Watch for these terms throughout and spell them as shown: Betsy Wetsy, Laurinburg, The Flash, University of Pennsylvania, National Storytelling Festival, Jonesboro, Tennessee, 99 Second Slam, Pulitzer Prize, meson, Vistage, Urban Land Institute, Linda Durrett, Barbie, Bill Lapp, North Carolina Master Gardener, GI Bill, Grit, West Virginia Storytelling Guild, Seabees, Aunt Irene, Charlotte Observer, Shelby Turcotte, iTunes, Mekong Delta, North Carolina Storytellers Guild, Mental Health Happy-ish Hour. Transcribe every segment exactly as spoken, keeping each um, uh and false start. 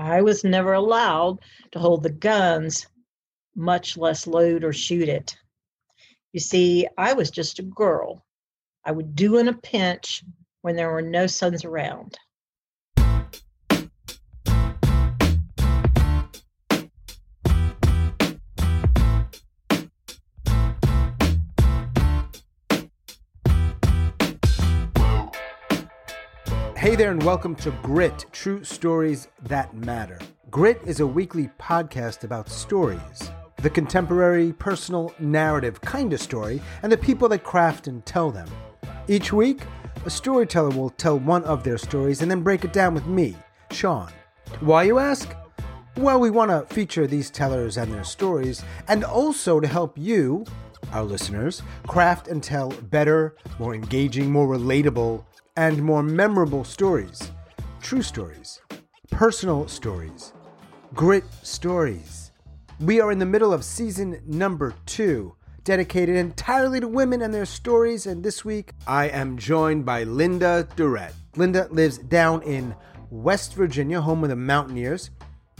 I was never allowed to hold the guns, much less load or shoot it. You see, I was just a girl. I would do in a pinch when there were no sons around. Hey there and welcome to Grit, True Stories That Matter. Grit is a weekly podcast about stories, the contemporary, personal, narrative kind of story, and the people that craft and tell them. Each week, a storyteller will tell one of their stories and then break it down with me, Sean. Why, you ask? Well, we want to feature these tellers and their stories, and also to help you, our listeners, craft and tell better, more engaging, more relatable, and more memorable stories, true stories, personal stories, grit stories. We are in the middle of season number two, dedicated entirely to women and their stories, and this week I am joined by Linda Durrett. Linda lives down in West Virginia, home of the Mountaineers.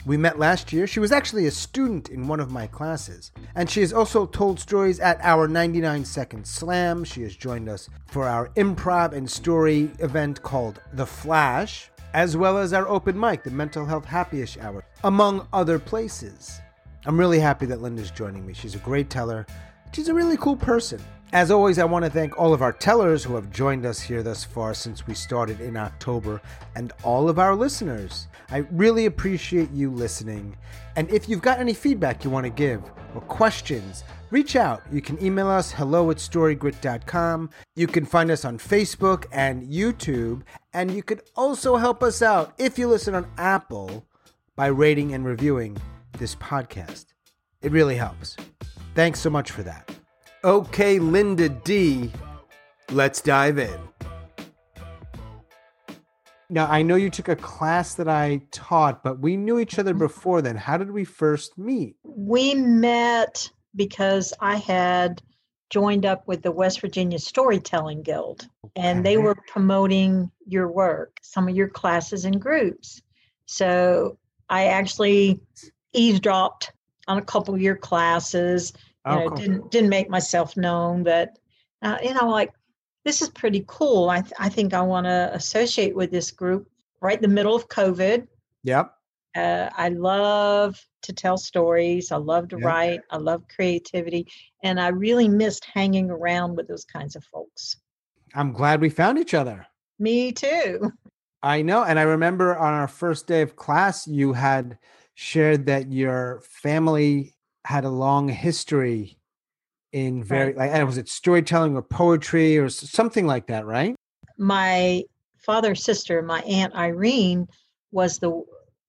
We met last year. She was actually a student in one of my classes. And she has also told stories at our ninety-nine Second Slam. She has joined us for our improv and story event called The Flash, as well as our open mic, the Mental Health Happy-ish Hour, among other places. I'm really happy that Linda's joining me. She's a great teller. She's a really cool person. As always, I want to thank all of our tellers who have joined us here thus far since we started in October, and all of our listeners. I really appreciate you listening. And if you've got any feedback you want to give or questions, reach out. You can email us hello at storygrit dot com. You can find us on Facebook and YouTube. And you could also help us out if you listen on Apple by rating and reviewing this podcast. It really helps. Thanks so much for that. Okay, Linda D, let's dive in. Now, I know you took a class that I taught, but we knew each other before then. How did we first meet? We met because I had joined up with the West Virginia Storytelling Guild, and they were promoting your work, some of your classes and groups. So I actually eavesdropped on a couple of your classes. You know, didn't didn't make myself known, but uh, you know, like, this is pretty cool. I th- I think I want to associate with this group right in the middle of COVID. Yep. Uh, I love to tell stories. I love to yep. write. I love creativity, and I really missed hanging around with those kinds of folks. I'm glad we found each other. Me too. I know, and I remember on our first day of class, you had shared that your family had a long history in very, right. like, was it storytelling or poetry or something like that, right? My father's sister, my Aunt Irene, was the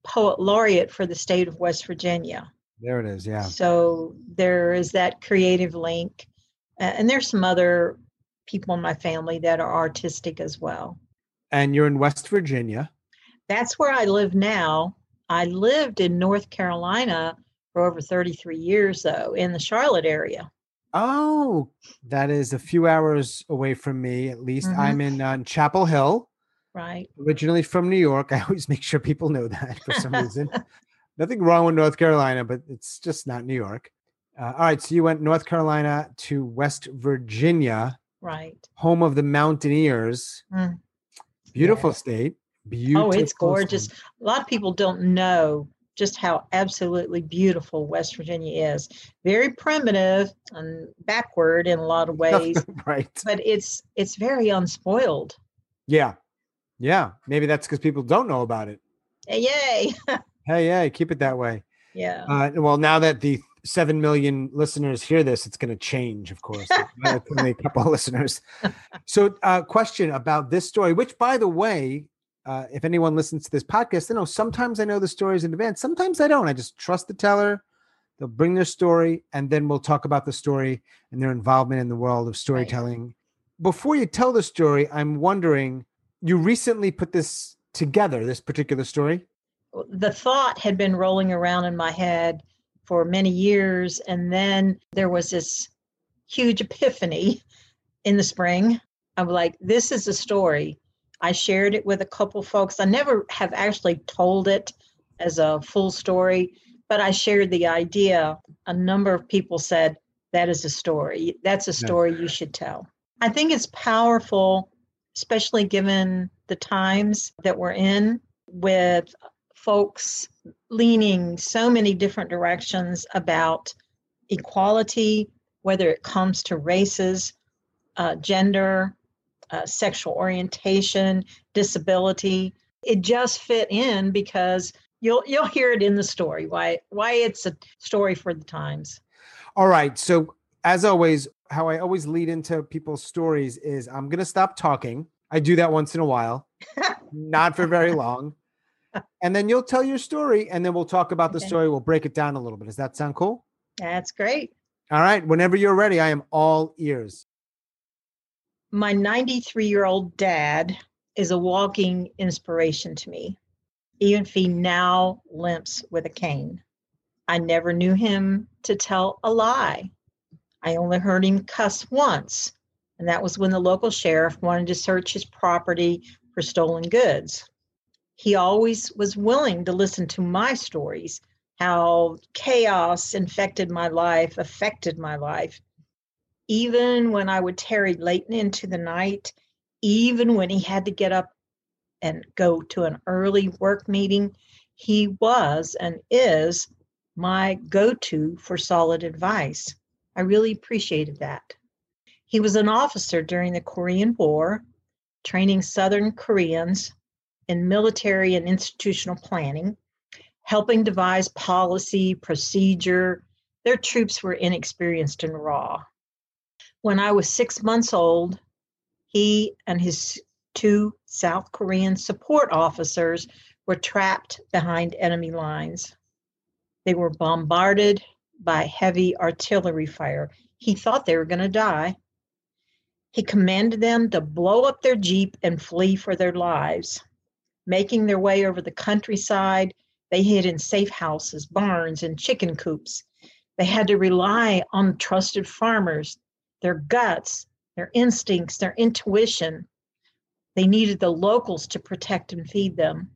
poet laureate for the state of West Virginia. There it is, yeah. So there is that creative link. Uh, and there's some other people in my family that are artistic as well. And you're in West Virginia. That's where I live now. I lived in North Carolina for over thirty-three years, though, in the Charlotte area. Oh, that is a few hours away from me, at least. Mm-hmm. I'm in uh, Chapel Hill. Right. Originally from New York. I always make sure people know that for some reason. Nothing wrong with North Carolina, but it's just not New York. Uh, all right. So you went North Carolina to West Virginia. Right. Home of the Mountaineers. Mm. Beautiful yeah. state. Beautiful. Oh, it's gorgeous. State. A lot of people don't know just how absolutely beautiful West Virginia is. Very primitive and backward in a lot of ways, right? But it's it's very unspoiled. Yeah, yeah. Maybe that's because people don't know about it. Hey, yay! hey, yay! Keep it that way. Yeah. Uh, well, now that the seven million listeners hear this, it's going to change, of course. Only a couple of listeners. So, uh, question about this story, which, by the way. Uh, if anyone listens to this podcast, they know sometimes I know the stories in advance. Sometimes I don't. I just trust the teller. They'll bring their story, and then we'll talk about the story and their involvement in the world of storytelling. Right. Before you tell the story, I'm wondering, you recently put this together, this particular story? The thought had been rolling around in my head for many years, and then there was this huge epiphany in the spring. I'm like, this is a story. I shared it with a couple folks. I never have actually told it as a full story, but I shared the idea. A number of people said, that is a story. That's a story you should tell. I think it's powerful, especially given the times that we're in, with folks leaning so many different directions about equality, whether it comes to races, uh, gender, uh, sexual orientation, disability. It just fit in because you'll you'll hear it in the story, why why it's a story for the times. All right. So as always, how I always lead into people's stories is I'm going to stop talking. I do that once in a while, not for very long. And then you'll tell your story, and then we'll talk about the story. We'll break it down a little bit. Does that sound cool? That's great. All right. Whenever you're ready, I am all ears. My ninety-three-year-old dad is a walking inspiration to me, even if he now limps with a cane. I never knew him to tell a lie. I only heard him cuss once, and that was when the local sheriff wanted to search his property for stolen goods. He always was willing to listen to my stories, how chaos infected my life, affected my life. Even when I would tarry late into the night, even when he had to get up and go to an early work meeting, he was and is my go-to for solid advice. I really appreciated that. He was an officer during the Korean War, training Southern Koreans in military and institutional planning, helping devise policy, procedure. Their troops were inexperienced and raw. When I was six months old, he and his two South Korean support officers were trapped behind enemy lines. They were bombarded by heavy artillery fire. He thought they were going to die. He commanded them to blow up their Jeep and flee for their lives. Making their way over the countryside, they hid in safe houses, barns, and chicken coops. They had to rely on trusted farmers, their guts, their instincts, their intuition. They needed the locals to protect and feed them.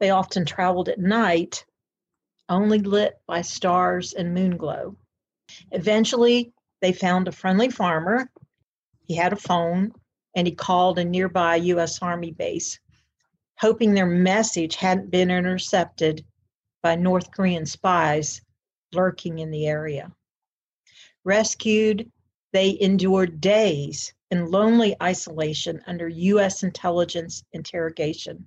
They often traveled at night, only lit by stars and moon glow. Eventually, they found a friendly farmer. He had a phone, and he called a nearby U S Army base, hoping their message hadn't been intercepted by North Korean spies lurking in the area. Rescued, they endured days in lonely isolation under U S intelligence interrogation.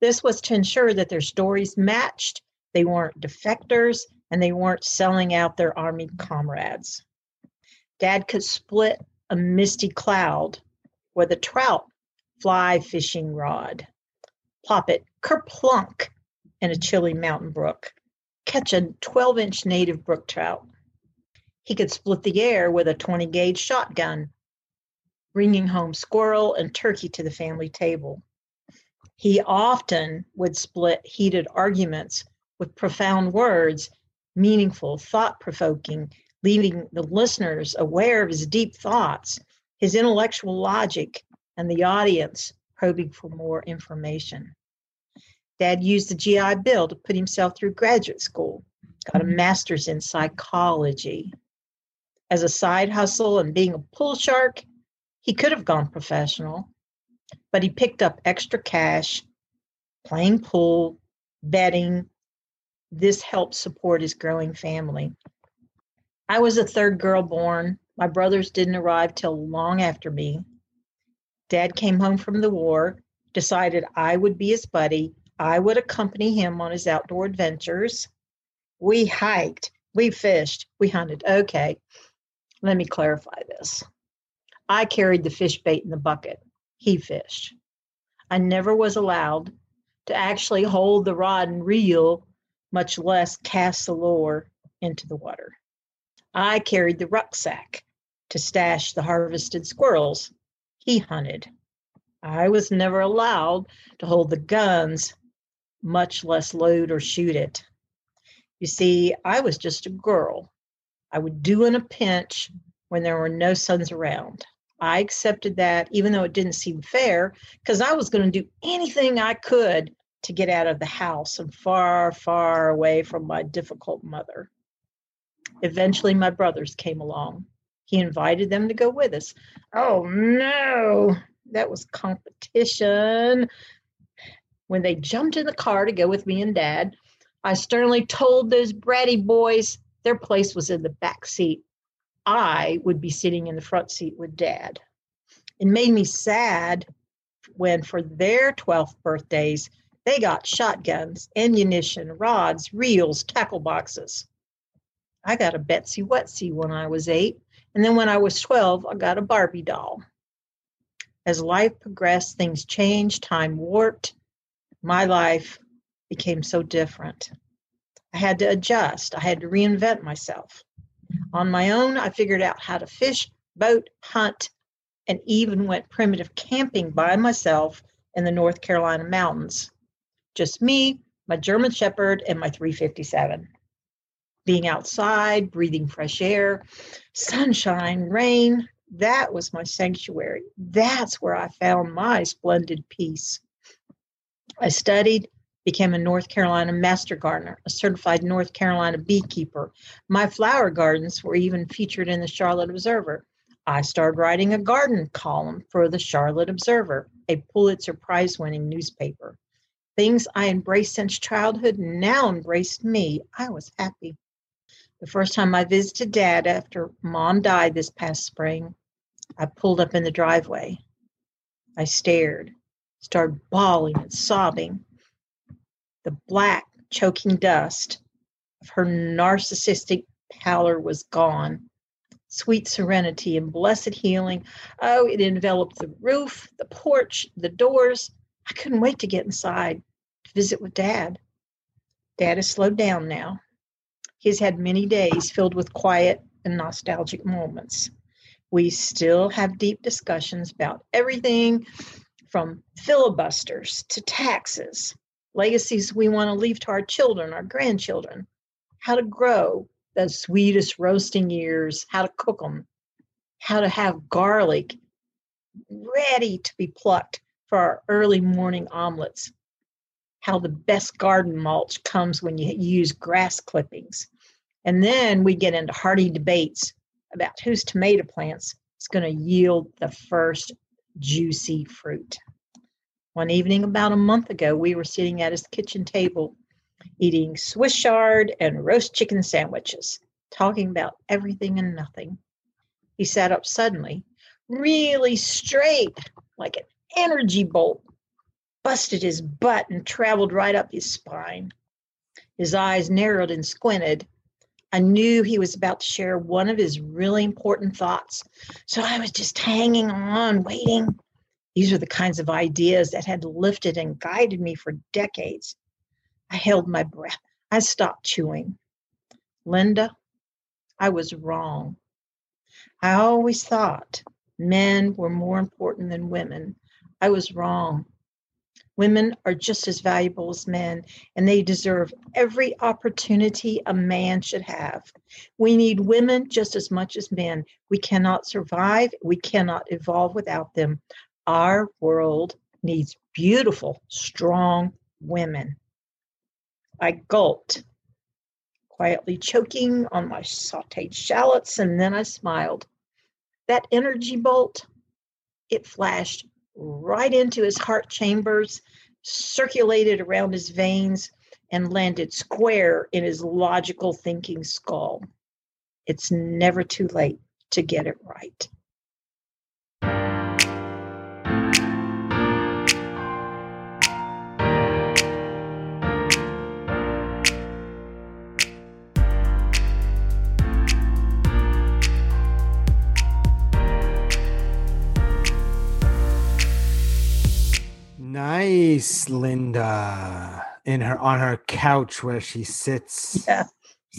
This was to ensure that their stories matched. They weren't defectors, and they weren't selling out their Army comrades. Dad could split a misty cloud with a trout fly fishing rod, pop it kerplunk in a chilly mountain brook, catch a twelve-inch native brook trout. He could split the air with a twenty-gauge shotgun, bringing home squirrel and turkey to the family table. He often would split heated arguments with profound words, meaningful, thought-provoking, leaving the listeners aware of his deep thoughts, his intellectual logic, and the audience probing for more information. Dad used the G I Bill to put himself through graduate school, got a master's in psychology. As a side hustle and being a pool shark, he could have gone professional, but he picked up extra cash, playing pool, betting. This helped support his growing family. I was the third girl born. My brothers didn't arrive till long after me. Dad came home from the war, decided I would be his buddy. I would accompany him on his outdoor adventures. We hiked, we fished, we hunted. Okay, let me clarify this. I carried the fish bait in the bucket. He fished. I never was allowed to actually hold the rod and reel, much less cast the lure into the water. I carried the rucksack to stash the harvested squirrels. He hunted. I was never allowed to hold the guns, much less load or shoot it. You see, I was just a girl. I would do in a pinch when there were no sons around. I accepted that, even though it didn't seem fair, because I was going to do anything I could to get out of the house and far, far away from my difficult mother. Eventually, my brothers came along. He invited them to go with us. Oh, no, that was competition. When they jumped in the car to go with me and Dad, I sternly told those bratty boys their place was in the back seat. I would be sitting in the front seat with Dad. It made me sad when, for their twelfth birthdays, they got shotguns, ammunition, rods, reels, tackle boxes. I got a Betsy Wetsy when I was eight, and then when I was twelve, I got a Barbie doll. As life progressed, things changed, time warped. My life became so different. I had to adjust. I had to reinvent myself. On my own, I figured out how to fish, boat, hunt, and even went primitive camping by myself in the North Carolina mountains. Just me, my German Shepherd, and my three fifty-seven. Being outside, breathing fresh air, sunshine, rain, that was my sanctuary. That's where I found my splendid peace. I studied, became a North Carolina Master Gardener, a certified North Carolina beekeeper. My flower gardens were even featured in the Charlotte Observer. I started writing a garden column for the Charlotte Observer, a Pulitzer Prize-winning newspaper. Things I embraced since childhood now embraced me. I was happy. The first time I visited Dad after Mom died this past spring, I pulled up in the driveway. I stared, started bawling and sobbing. The black, choking dust of her narcissistic pallor was gone. Sweet serenity and blessed healing. Oh, it enveloped the roof, the porch, the doors. I couldn't wait to get inside to visit with Dad. Dad has slowed down now. He's had many days filled with quiet and nostalgic moments. We still have deep discussions about everything from filibusters to taxes, legacies we want to leave to our children, our grandchildren, how to grow those sweetest roasting ears, how to cook them, how to have garlic ready to be plucked for our early morning omelets, how the best garden mulch comes when you use grass clippings. And then we get into hearty debates about whose tomato plants is going to yield the first juicy fruit. One evening about a month ago, we were sitting at his kitchen table eating Swiss chard and roast chicken sandwiches, talking about everything and nothing. He sat up suddenly, really straight, like an energy bolt, busted his butt and traveled right up his spine. His eyes narrowed and squinted. I knew he was about to share one of his really important thoughts, so I was just hanging on, waiting. These were the kinds of ideas that had lifted and guided me for decades. I held my breath. I stopped chewing. Linda, I was wrong. I always thought men were more important than women. I was wrong. Women are just as valuable as men, and they deserve every opportunity a man should have. We need women just as much as men. We cannot survive. We cannot evolve without them. Our world needs beautiful, strong women. I gulped, quietly choking on my sautéed shallots, and then I smiled. That energy bolt, it flashed right into his heart chambers, circulated around his veins, and landed square in his logical thinking skull. It's never too late to get it right. Nice, Linda, in her on her couch where she sits. Yeah.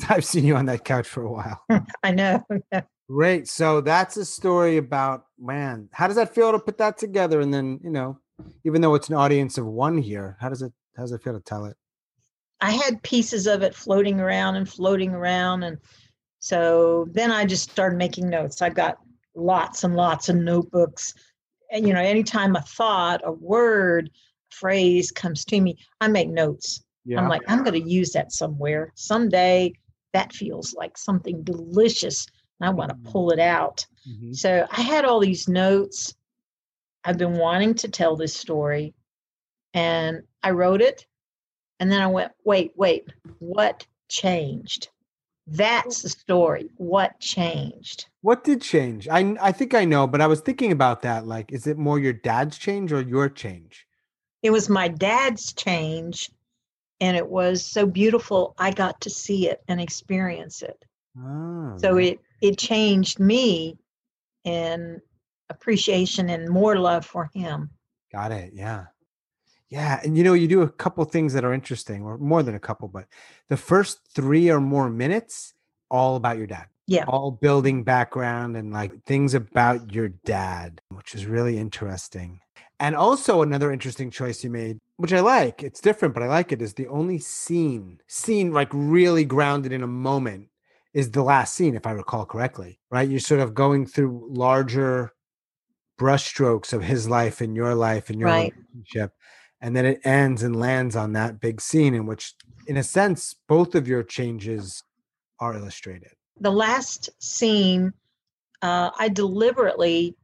I've seen you on that couch for a while. I know. Yeah. Great. So that's a story about, man, how does that feel to put that together? And then, you know, even though it's an audience of one here, how does it how does it feel to tell it? I had pieces of it floating around and floating around. And so then I just started making notes. I've got lots and lots of notebooks. And, you know, anytime a thought, a word, phrase comes to me, I make notes. Yeah. I'm like, I'm going to use that somewhere. Someday that feels like something delicious and I want to pull it out. Mm-hmm. So I had all these notes. I've been wanting to tell this story and I wrote it. And then I went, wait, wait, what changed? That's the story. What changed? What did change? I I think I know, but I was thinking about that. Like, is it more your dad's change or your change? It was my dad's change. And it was so beautiful. I got to see it and experience it. Oh. So it, it changed me in appreciation and more love for him. Got it. Yeah. Yeah. And, you know, you do a couple things that are interesting, or more than a couple, but the first three or more minutes, all about your dad. Yeah. All building background and like things about your dad, which is really interesting. And also another interesting choice you made, which I like, it's different, but I like it, is the only scene, scene like really grounded in a moment is the last scene, if I recall correctly, right? You're sort of going through larger brushstrokes of his life and your life and your right. relationship. And then it ends and lands on that big scene in which, in a sense, both of your changes are illustrated. The last scene, uh, I deliberately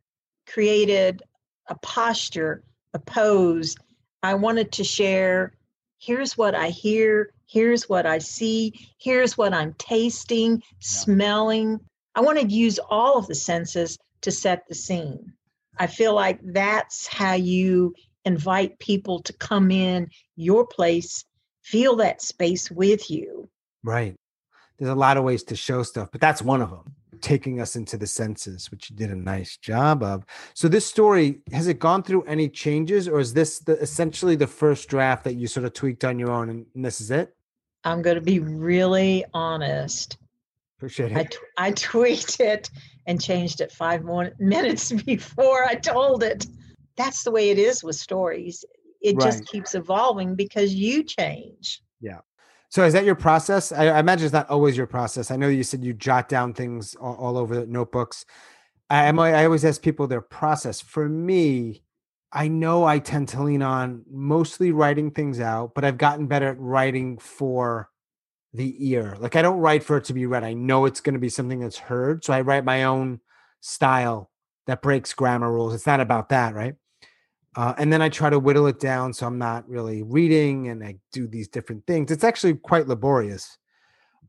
created a posture, a pose. I wanted to share, here's what I hear, here's what I see, here's what I'm tasting, yeah. smelling. I wanted to use all of the senses to set the scene. I feel like that's how you invite people to come in your place, feel that space with you. Right. There's a lot of ways to show stuff, but that's one of them. Taking us into the senses, which you did a nice job of. So this story, has it gone through any changes, or is this the, essentially the first draft that you sort of tweaked on your own and, and this is it? I'm going to be really honest. Appreciate it. I, t- I tweaked it and changed it five more minutes before I told it. That's the way it is with stories. It right. just keeps evolving because you change. Yeah. So is that your process? I, I imagine it's not always your process. I know you said you jot down things all, all over the notebooks. I, I always ask people their process. For me, I know I tend to lean on mostly writing things out, but I've gotten better at writing for the ear. Like, I don't write for it to be read. I know it's going to be something that's heard. So I write my own style that breaks grammar rules. It's not about that, right? Uh, and then I try to whittle it down so I'm not really reading, and I do these different things. It's actually quite laborious.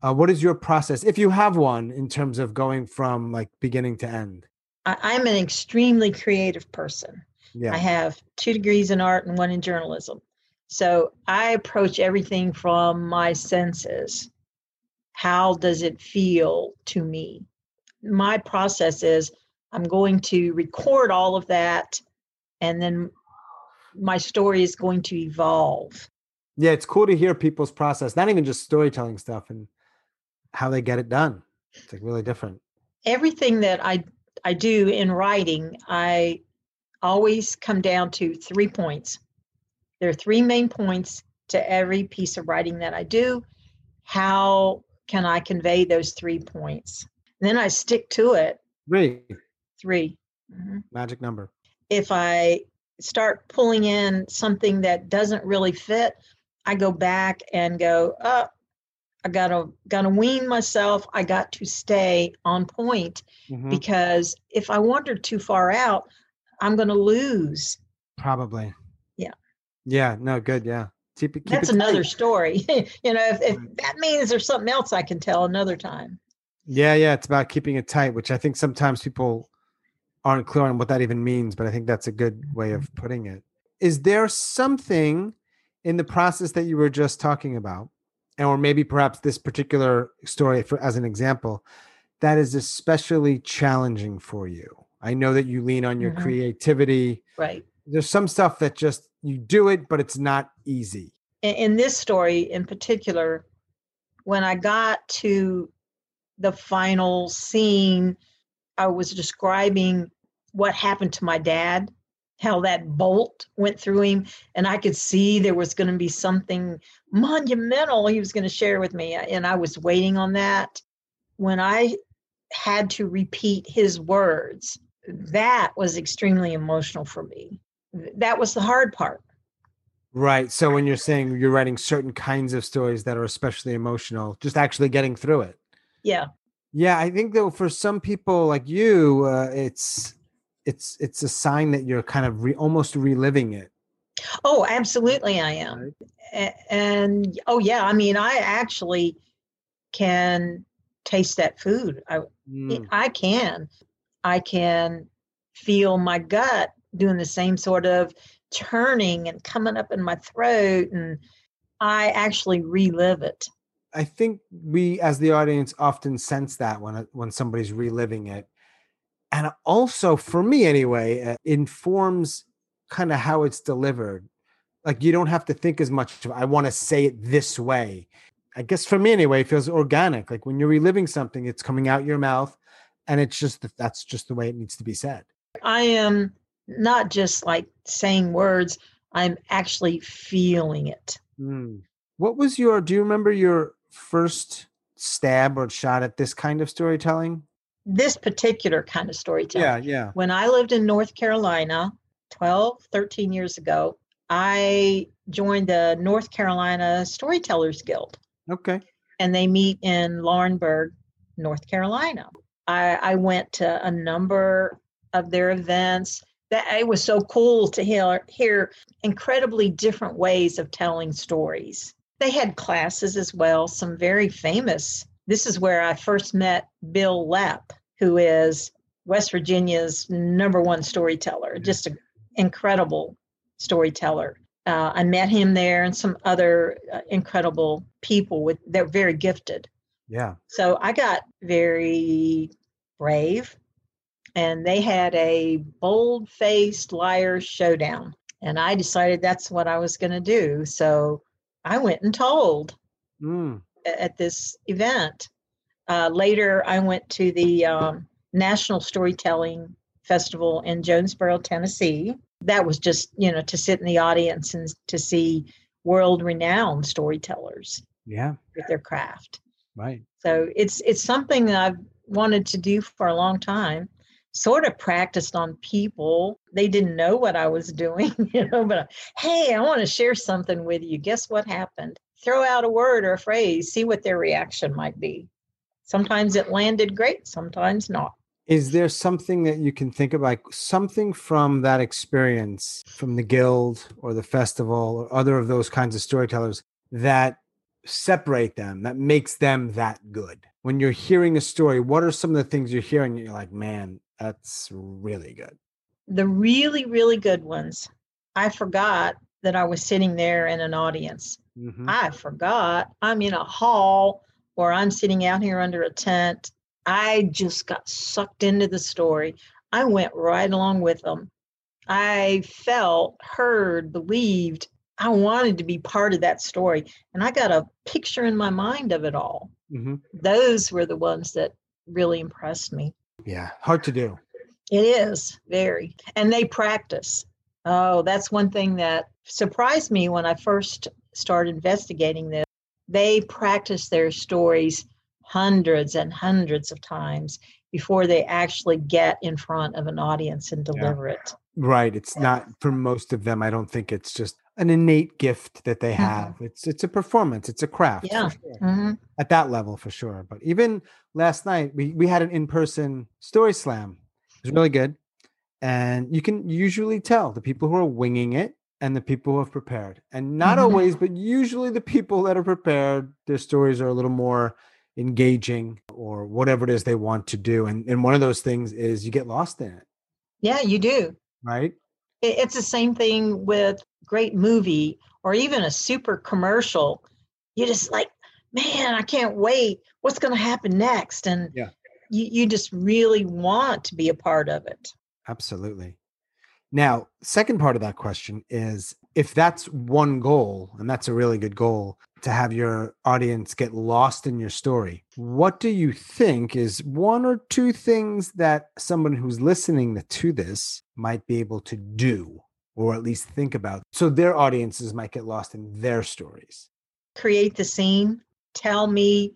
Uh, what is your process, if you have one, in terms of going from like beginning to end? I, I'm an extremely creative person. Yeah. I have two degrees in art and one in journalism. So I approach everything from my senses. How does it feel to me? My process is I'm going to record all of that, and then my story is going to evolve. Yeah, it's cool to hear people's process, not even just storytelling stuff and how they get it done. It's like really different. Everything that I, I do in writing, I always come down to three points. There are three main points to every piece of writing that I do. How can I convey those three points? And then I stick to it. Three. Three. Mm-hmm. Magic number. If I start pulling in something that doesn't really fit, I go back and go, oh, I gotta, gotta wean myself. I got to stay on point, mm-hmm. because if I wander too far out, I'm going to lose. Probably. Yeah. Yeah. No, good. Yeah. Keep it, keep That's another tight. Story. You know, if, if that means there's something else I can tell another time. Yeah. Yeah. It's about keeping it tight, which I think sometimes people aren't clear on what that even means, but I think that's a good way of putting it. Is there something in the process that you were just talking about, and or maybe perhaps this particular story for, as an example, that is especially challenging for you? I know that you lean on your mm-hmm. creativity. Right. There's some stuff that just, you do it, but it's not easy. In, in this story in particular, when I got to the final scene, I was describing what happened to my dad, how that bolt went through him. And I could see there was going to be something monumental he was going to share with me. And I was waiting on that. When I had to repeat his words, that was extremely emotional for me. That was the hard part. Right. So when you're saying you're writing certain kinds of stories that are especially emotional, just actually getting through it. Yeah. Yeah. I think that for some people like you, uh, it's, it's, it's a sign that you're kind of re- almost reliving it. Oh, absolutely. I am. And, oh yeah. I mean, I actually can taste that food. I, mm. I can, I can feel my gut doing the same sort of turning and coming up in my throat, and I actually relive it. I think we as the audience often sense that when when somebody's reliving it. And also for me anyway, it informs kind of how it's delivered. Like you don't have to think as much of, I want to say it this way. I guess for me anyway, it feels organic. Like when you're reliving something, it's coming out your mouth and it's just, that's just the way it needs to be said. I am not just like saying words, I'm actually feeling it. Mm. What was your, do you remember your first stab or shot at this kind of storytelling? This particular kind of storytelling. Yeah, yeah. When I lived in North Carolina twelve, thirteen years ago, I joined the North Carolina Storytellers Guild. Okay. And they meet in Laurinburg, North Carolina. I, I went to a number of their events. That it was so cool to hear, hear incredibly different ways of telling stories. They had classes as well, some very famous. This is where I first met Bill Lapp, who is West Virginia's number one storyteller, just an incredible storyteller. Uh, I met him there and some other uh, incredible people with they're very gifted. Yeah. So I got very brave. And they had a bold-faced liar showdown. And I decided that's what I was going to do. So I went and told mm. at this event. Uh, later, I went to the um, National Storytelling Festival in Jonesboro, Tennessee. That was just, you know, to sit in the audience and to see world-renowned storytellers. Yeah. With their craft. Right. So it's it's something that I've wanted to do for a long time. Sort of practiced on people. They didn't know what I was doing, you know, but hey, I want to share something with you. Guess what happened? Throw out a word or a phrase, see what their reaction might be. Sometimes it landed great, sometimes not. Is there something that you can think of, like something from that experience, from the guild or the festival or other of those kinds of storytellers that separate them, that makes them that good? When you're hearing a story, what are some of the things you're hearing? You're like, man, that's really good. The really, really good ones. I forgot that I was sitting there in an audience. Mm-hmm. I forgot I'm in a hall or I'm sitting out here under a tent. I just got sucked into the story. I went right along with them. I felt, heard, believed. I wanted to be part of that story. And I got a picture in my mind of it all. Mm-hmm. Those were the ones that really impressed me. Yeah, hard to do. It is, very. And they practice. Oh, that's one thing that surprised me when I first started investigating this. They practice their stories hundreds and hundreds of times before they actually get in front of an audience and deliver yeah. it. Right. It's not, for most of them, I don't think it's just an innate gift that they have. Mm-hmm. It's it's a performance. It's a craft. Yeah. For sure. Mm-hmm. At that level, for sure. But even last night, we, we had an in-person story slam. It was really good. And you can usually tell the people who are winging it and the people who have prepared. And not mm-hmm. always, but usually the people that are prepared, their stories are a little more engaging or whatever it is they want to do. And, and one of those things is you get lost in it. Yeah, you do. Right? It, it's the same thing with great movie or even a super commercial. You're just like, man, I can't wait. What's going to happen next? And yeah. you, you just really want to be a part of it. Absolutely. Now, second part of that question is, if that's one goal, and that's a really good goal, to have your audience get lost in your story, what do you think is one or two things that someone who's listening to this might be able to do, or at least think about, so their audiences might get lost in their stories? Create the scene. Tell me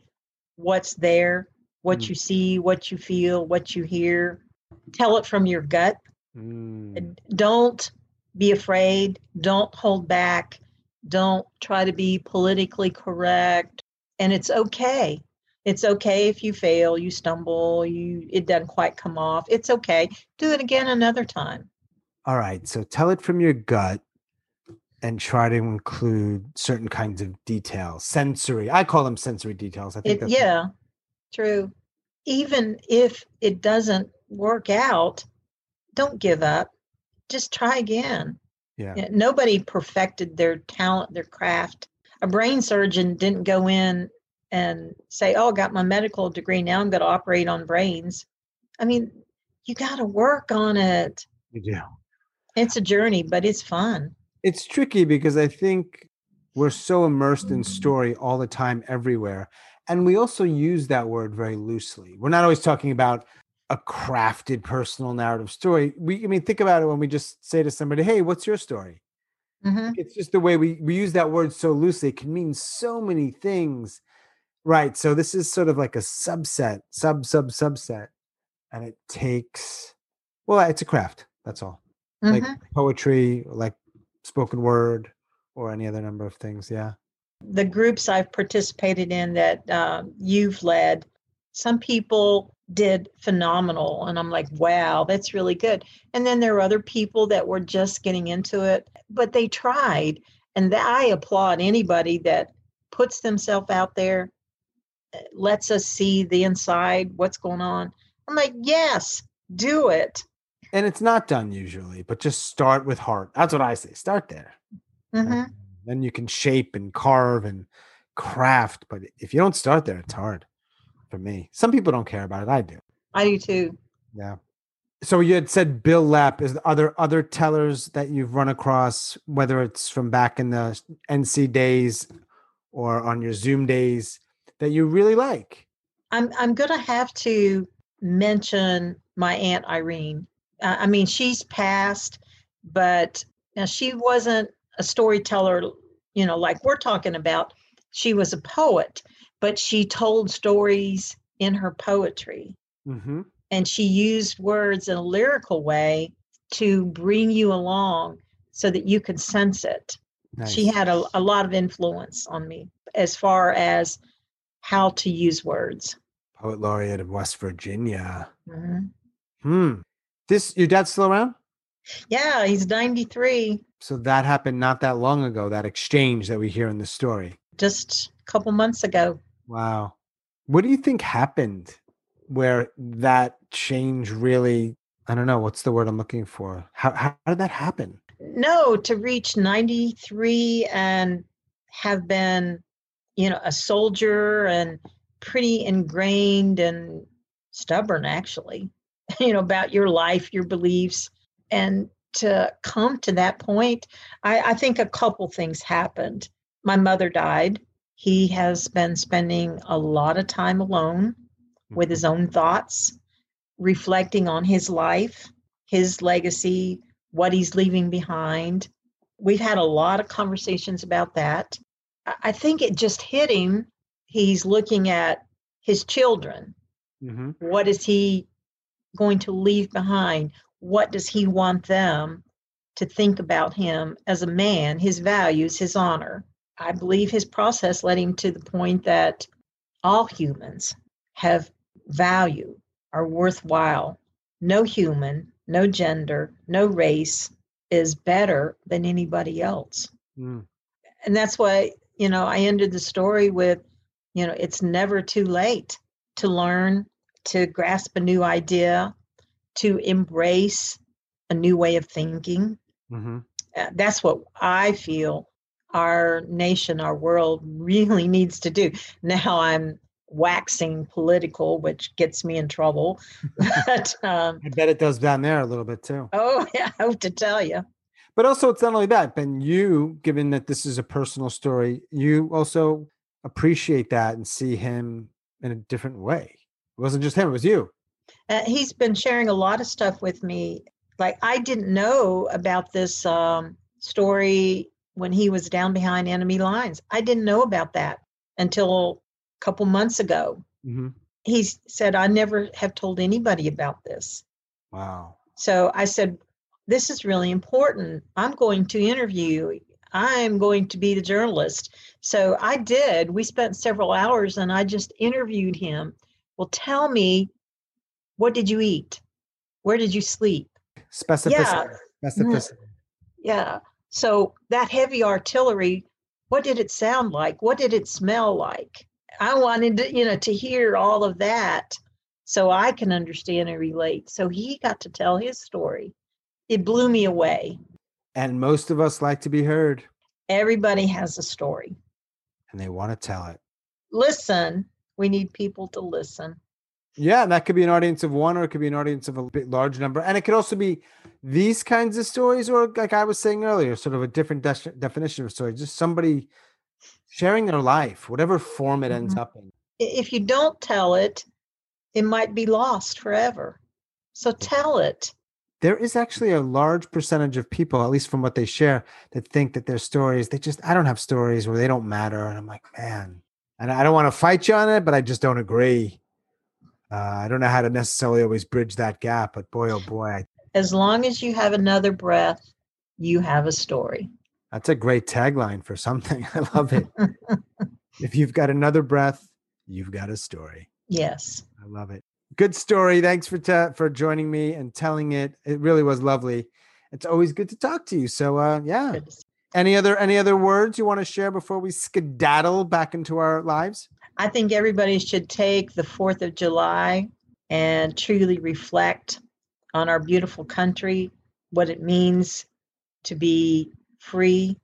what's there, what mm. you see, what you feel, what you hear. Tell it from your gut. Mm. Don't be afraid. Don't hold back. Don't try to be politically correct. And it's okay. It's okay if you fail, you stumble, you it doesn't quite come off. It's okay. Do it again another time. All right. So tell it from your gut and try to include certain kinds of details. Sensory. I call them sensory details. I think it, that's yeah, what... true. Even if it doesn't work out, don't give up. Just try again. Yeah. You know, nobody perfected their talent, their craft. A brain surgeon didn't go in and say, oh, I got my medical degree. Now I'm going to operate on brains. I mean, you got to work on it. You do. It's a journey, but it's fun. It's tricky because I think we're so immersed in story all the time, everywhere. And we also use that word very loosely. We're not always talking about a crafted personal narrative story. We, I mean, think about it when we just say to somebody, hey, what's your story? Mm-hmm. It's just the way we, we use that word so loosely. It can mean so many things. Right. So this is sort of like a subset, sub, sub, subset. And it takes, well, it's a craft. That's all. Mm-hmm. Like poetry, like spoken word, or any other number of things. Yeah. The groups I've participated in that uh, you've led, some people did phenomenal. And I'm like, wow, that's really good. And then there are other people that were just getting into it, but they tried. And I applaud anybody that puts themselves out there, lets us see the inside, what's going on. I'm like, yes, do it. And it's not done usually, but just start with heart. That's what I say. Start there. Mm-hmm. Then you can shape and carve and craft. But if you don't start there, it's hard for me. Some people don't care about it. I do. I do too. Yeah. So you had said Bill Lapp. Is are there other tellers that you've run across, whether it's from back in the N C days or on your Zoom days, that you really like? I'm I'm going to have to mention my Aunt Irene. Uh, I mean, she's passed, but now she wasn't a storyteller, you know, like we're talking about. She was a poet, but she told stories in her poetry. Mm-hmm. And she used words in a lyrical way to bring you along so that you could sense it. Nice. She had a, a lot of influence on me as far as how to use words. Poet laureate of West Virginia. Mm-hmm. Hmm. This, your dad's still around? Yeah, he's ninety-three. So that happened not that long ago, that exchange that we hear in the story. Just a couple months ago. Wow. What do you think happened where that change really, I don't know, what's the word I'm looking for? How, how did that happen? No, to reach ninety-three and have been, you know, a soldier and pretty ingrained and stubborn, actually. You know, about your life, your beliefs. And to come to that point, I, I think a couple things happened. My mother died. He has been spending a lot of time alone with his own thoughts, reflecting on his life, his legacy, what he's leaving behind. We've had a lot of conversations about that. I think it just hit him. He's looking at his children. Mm-hmm. What is he going to leave behind? What does he want them to think about him as a man, his values, his honor? I believe his process led him to the point that all humans have value, are worthwhile. No human, no gender, no race is better than anybody else. Mm. And that's why, you know, I ended the story with, you know, it's never too late to learn, to grasp a new idea, to embrace a new way of thinking. Mm-hmm. That's what I feel our nation, our world really needs to do. Now I'm waxing political, which gets me in trouble. But, um, I bet it does down there a little bit too. Oh, yeah, I hope to tell you. But also, it's not only that, Ben, you, given that this is a personal story, you also appreciate that and see him in a different way. It wasn't just him, it was you. Uh, he's been sharing a lot of stuff with me. Like, I didn't know about this um, story when he was down behind enemy lines. I didn't know about that until a couple months ago. Mm-hmm. He said, I never have told anybody about this. Wow. So I said, this is really important. I'm going to interview you. I'm going to be the journalist. So I did. We spent several hours and I just interviewed him. Well, tell me, what did you eat? Where did you sleep? Specificity. Yeah. Specificity. Yeah. So that heavy artillery, what did it sound like? What did it smell like? I wanted to, you know, to hear all of that so I can understand and relate. So he got to tell his story. It blew me away. And most of us like to be heard. Everybody has a story. And they want to tell it. Listen. We need people to listen. Yeah, that could be an audience of one, or it could be an audience of a bit large number. And it could also be these kinds of stories, or like I was saying earlier, sort of a different de- definition of story, just somebody sharing their life, whatever form it ends mm-hmm. up in. If you don't tell it, it might be lost forever. So tell it. There is actually a large percentage of people, at least from what they share, that think that their stories, they just, I don't have stories, or they don't matter. And I'm like, man, and I don't want to fight you on it, but I just don't agree. Uh, I don't know how to necessarily always bridge that gap, but boy, oh boy. I... As long as you have another breath, you have a story. That's a great tagline for something. I love it. If you've got another breath, you've got a story. Yes. I love it. Good story. Thanks for te- for joining me and telling it. It really was lovely. It's always good to talk to you. So uh, yeah. Good. Any other any other words you want to share before we skedaddle back into our lives? I think everybody should take the fourth of July and truly reflect on our beautiful country, what it means to be free,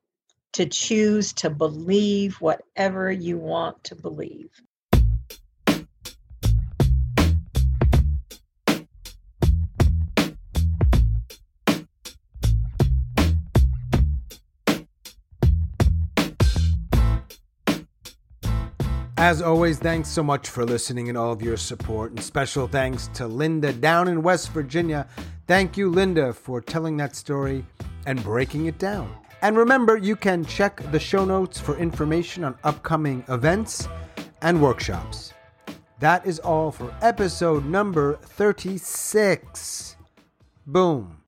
to choose to believe whatever you want to believe. As always, thanks so much for listening and all of your support, and special thanks to Linda down in West Virginia. Thank you, Linda, for telling that story and breaking it down. And remember, you can check the show notes for information on upcoming events and workshops. That is all for episode number thirty-six. Boom.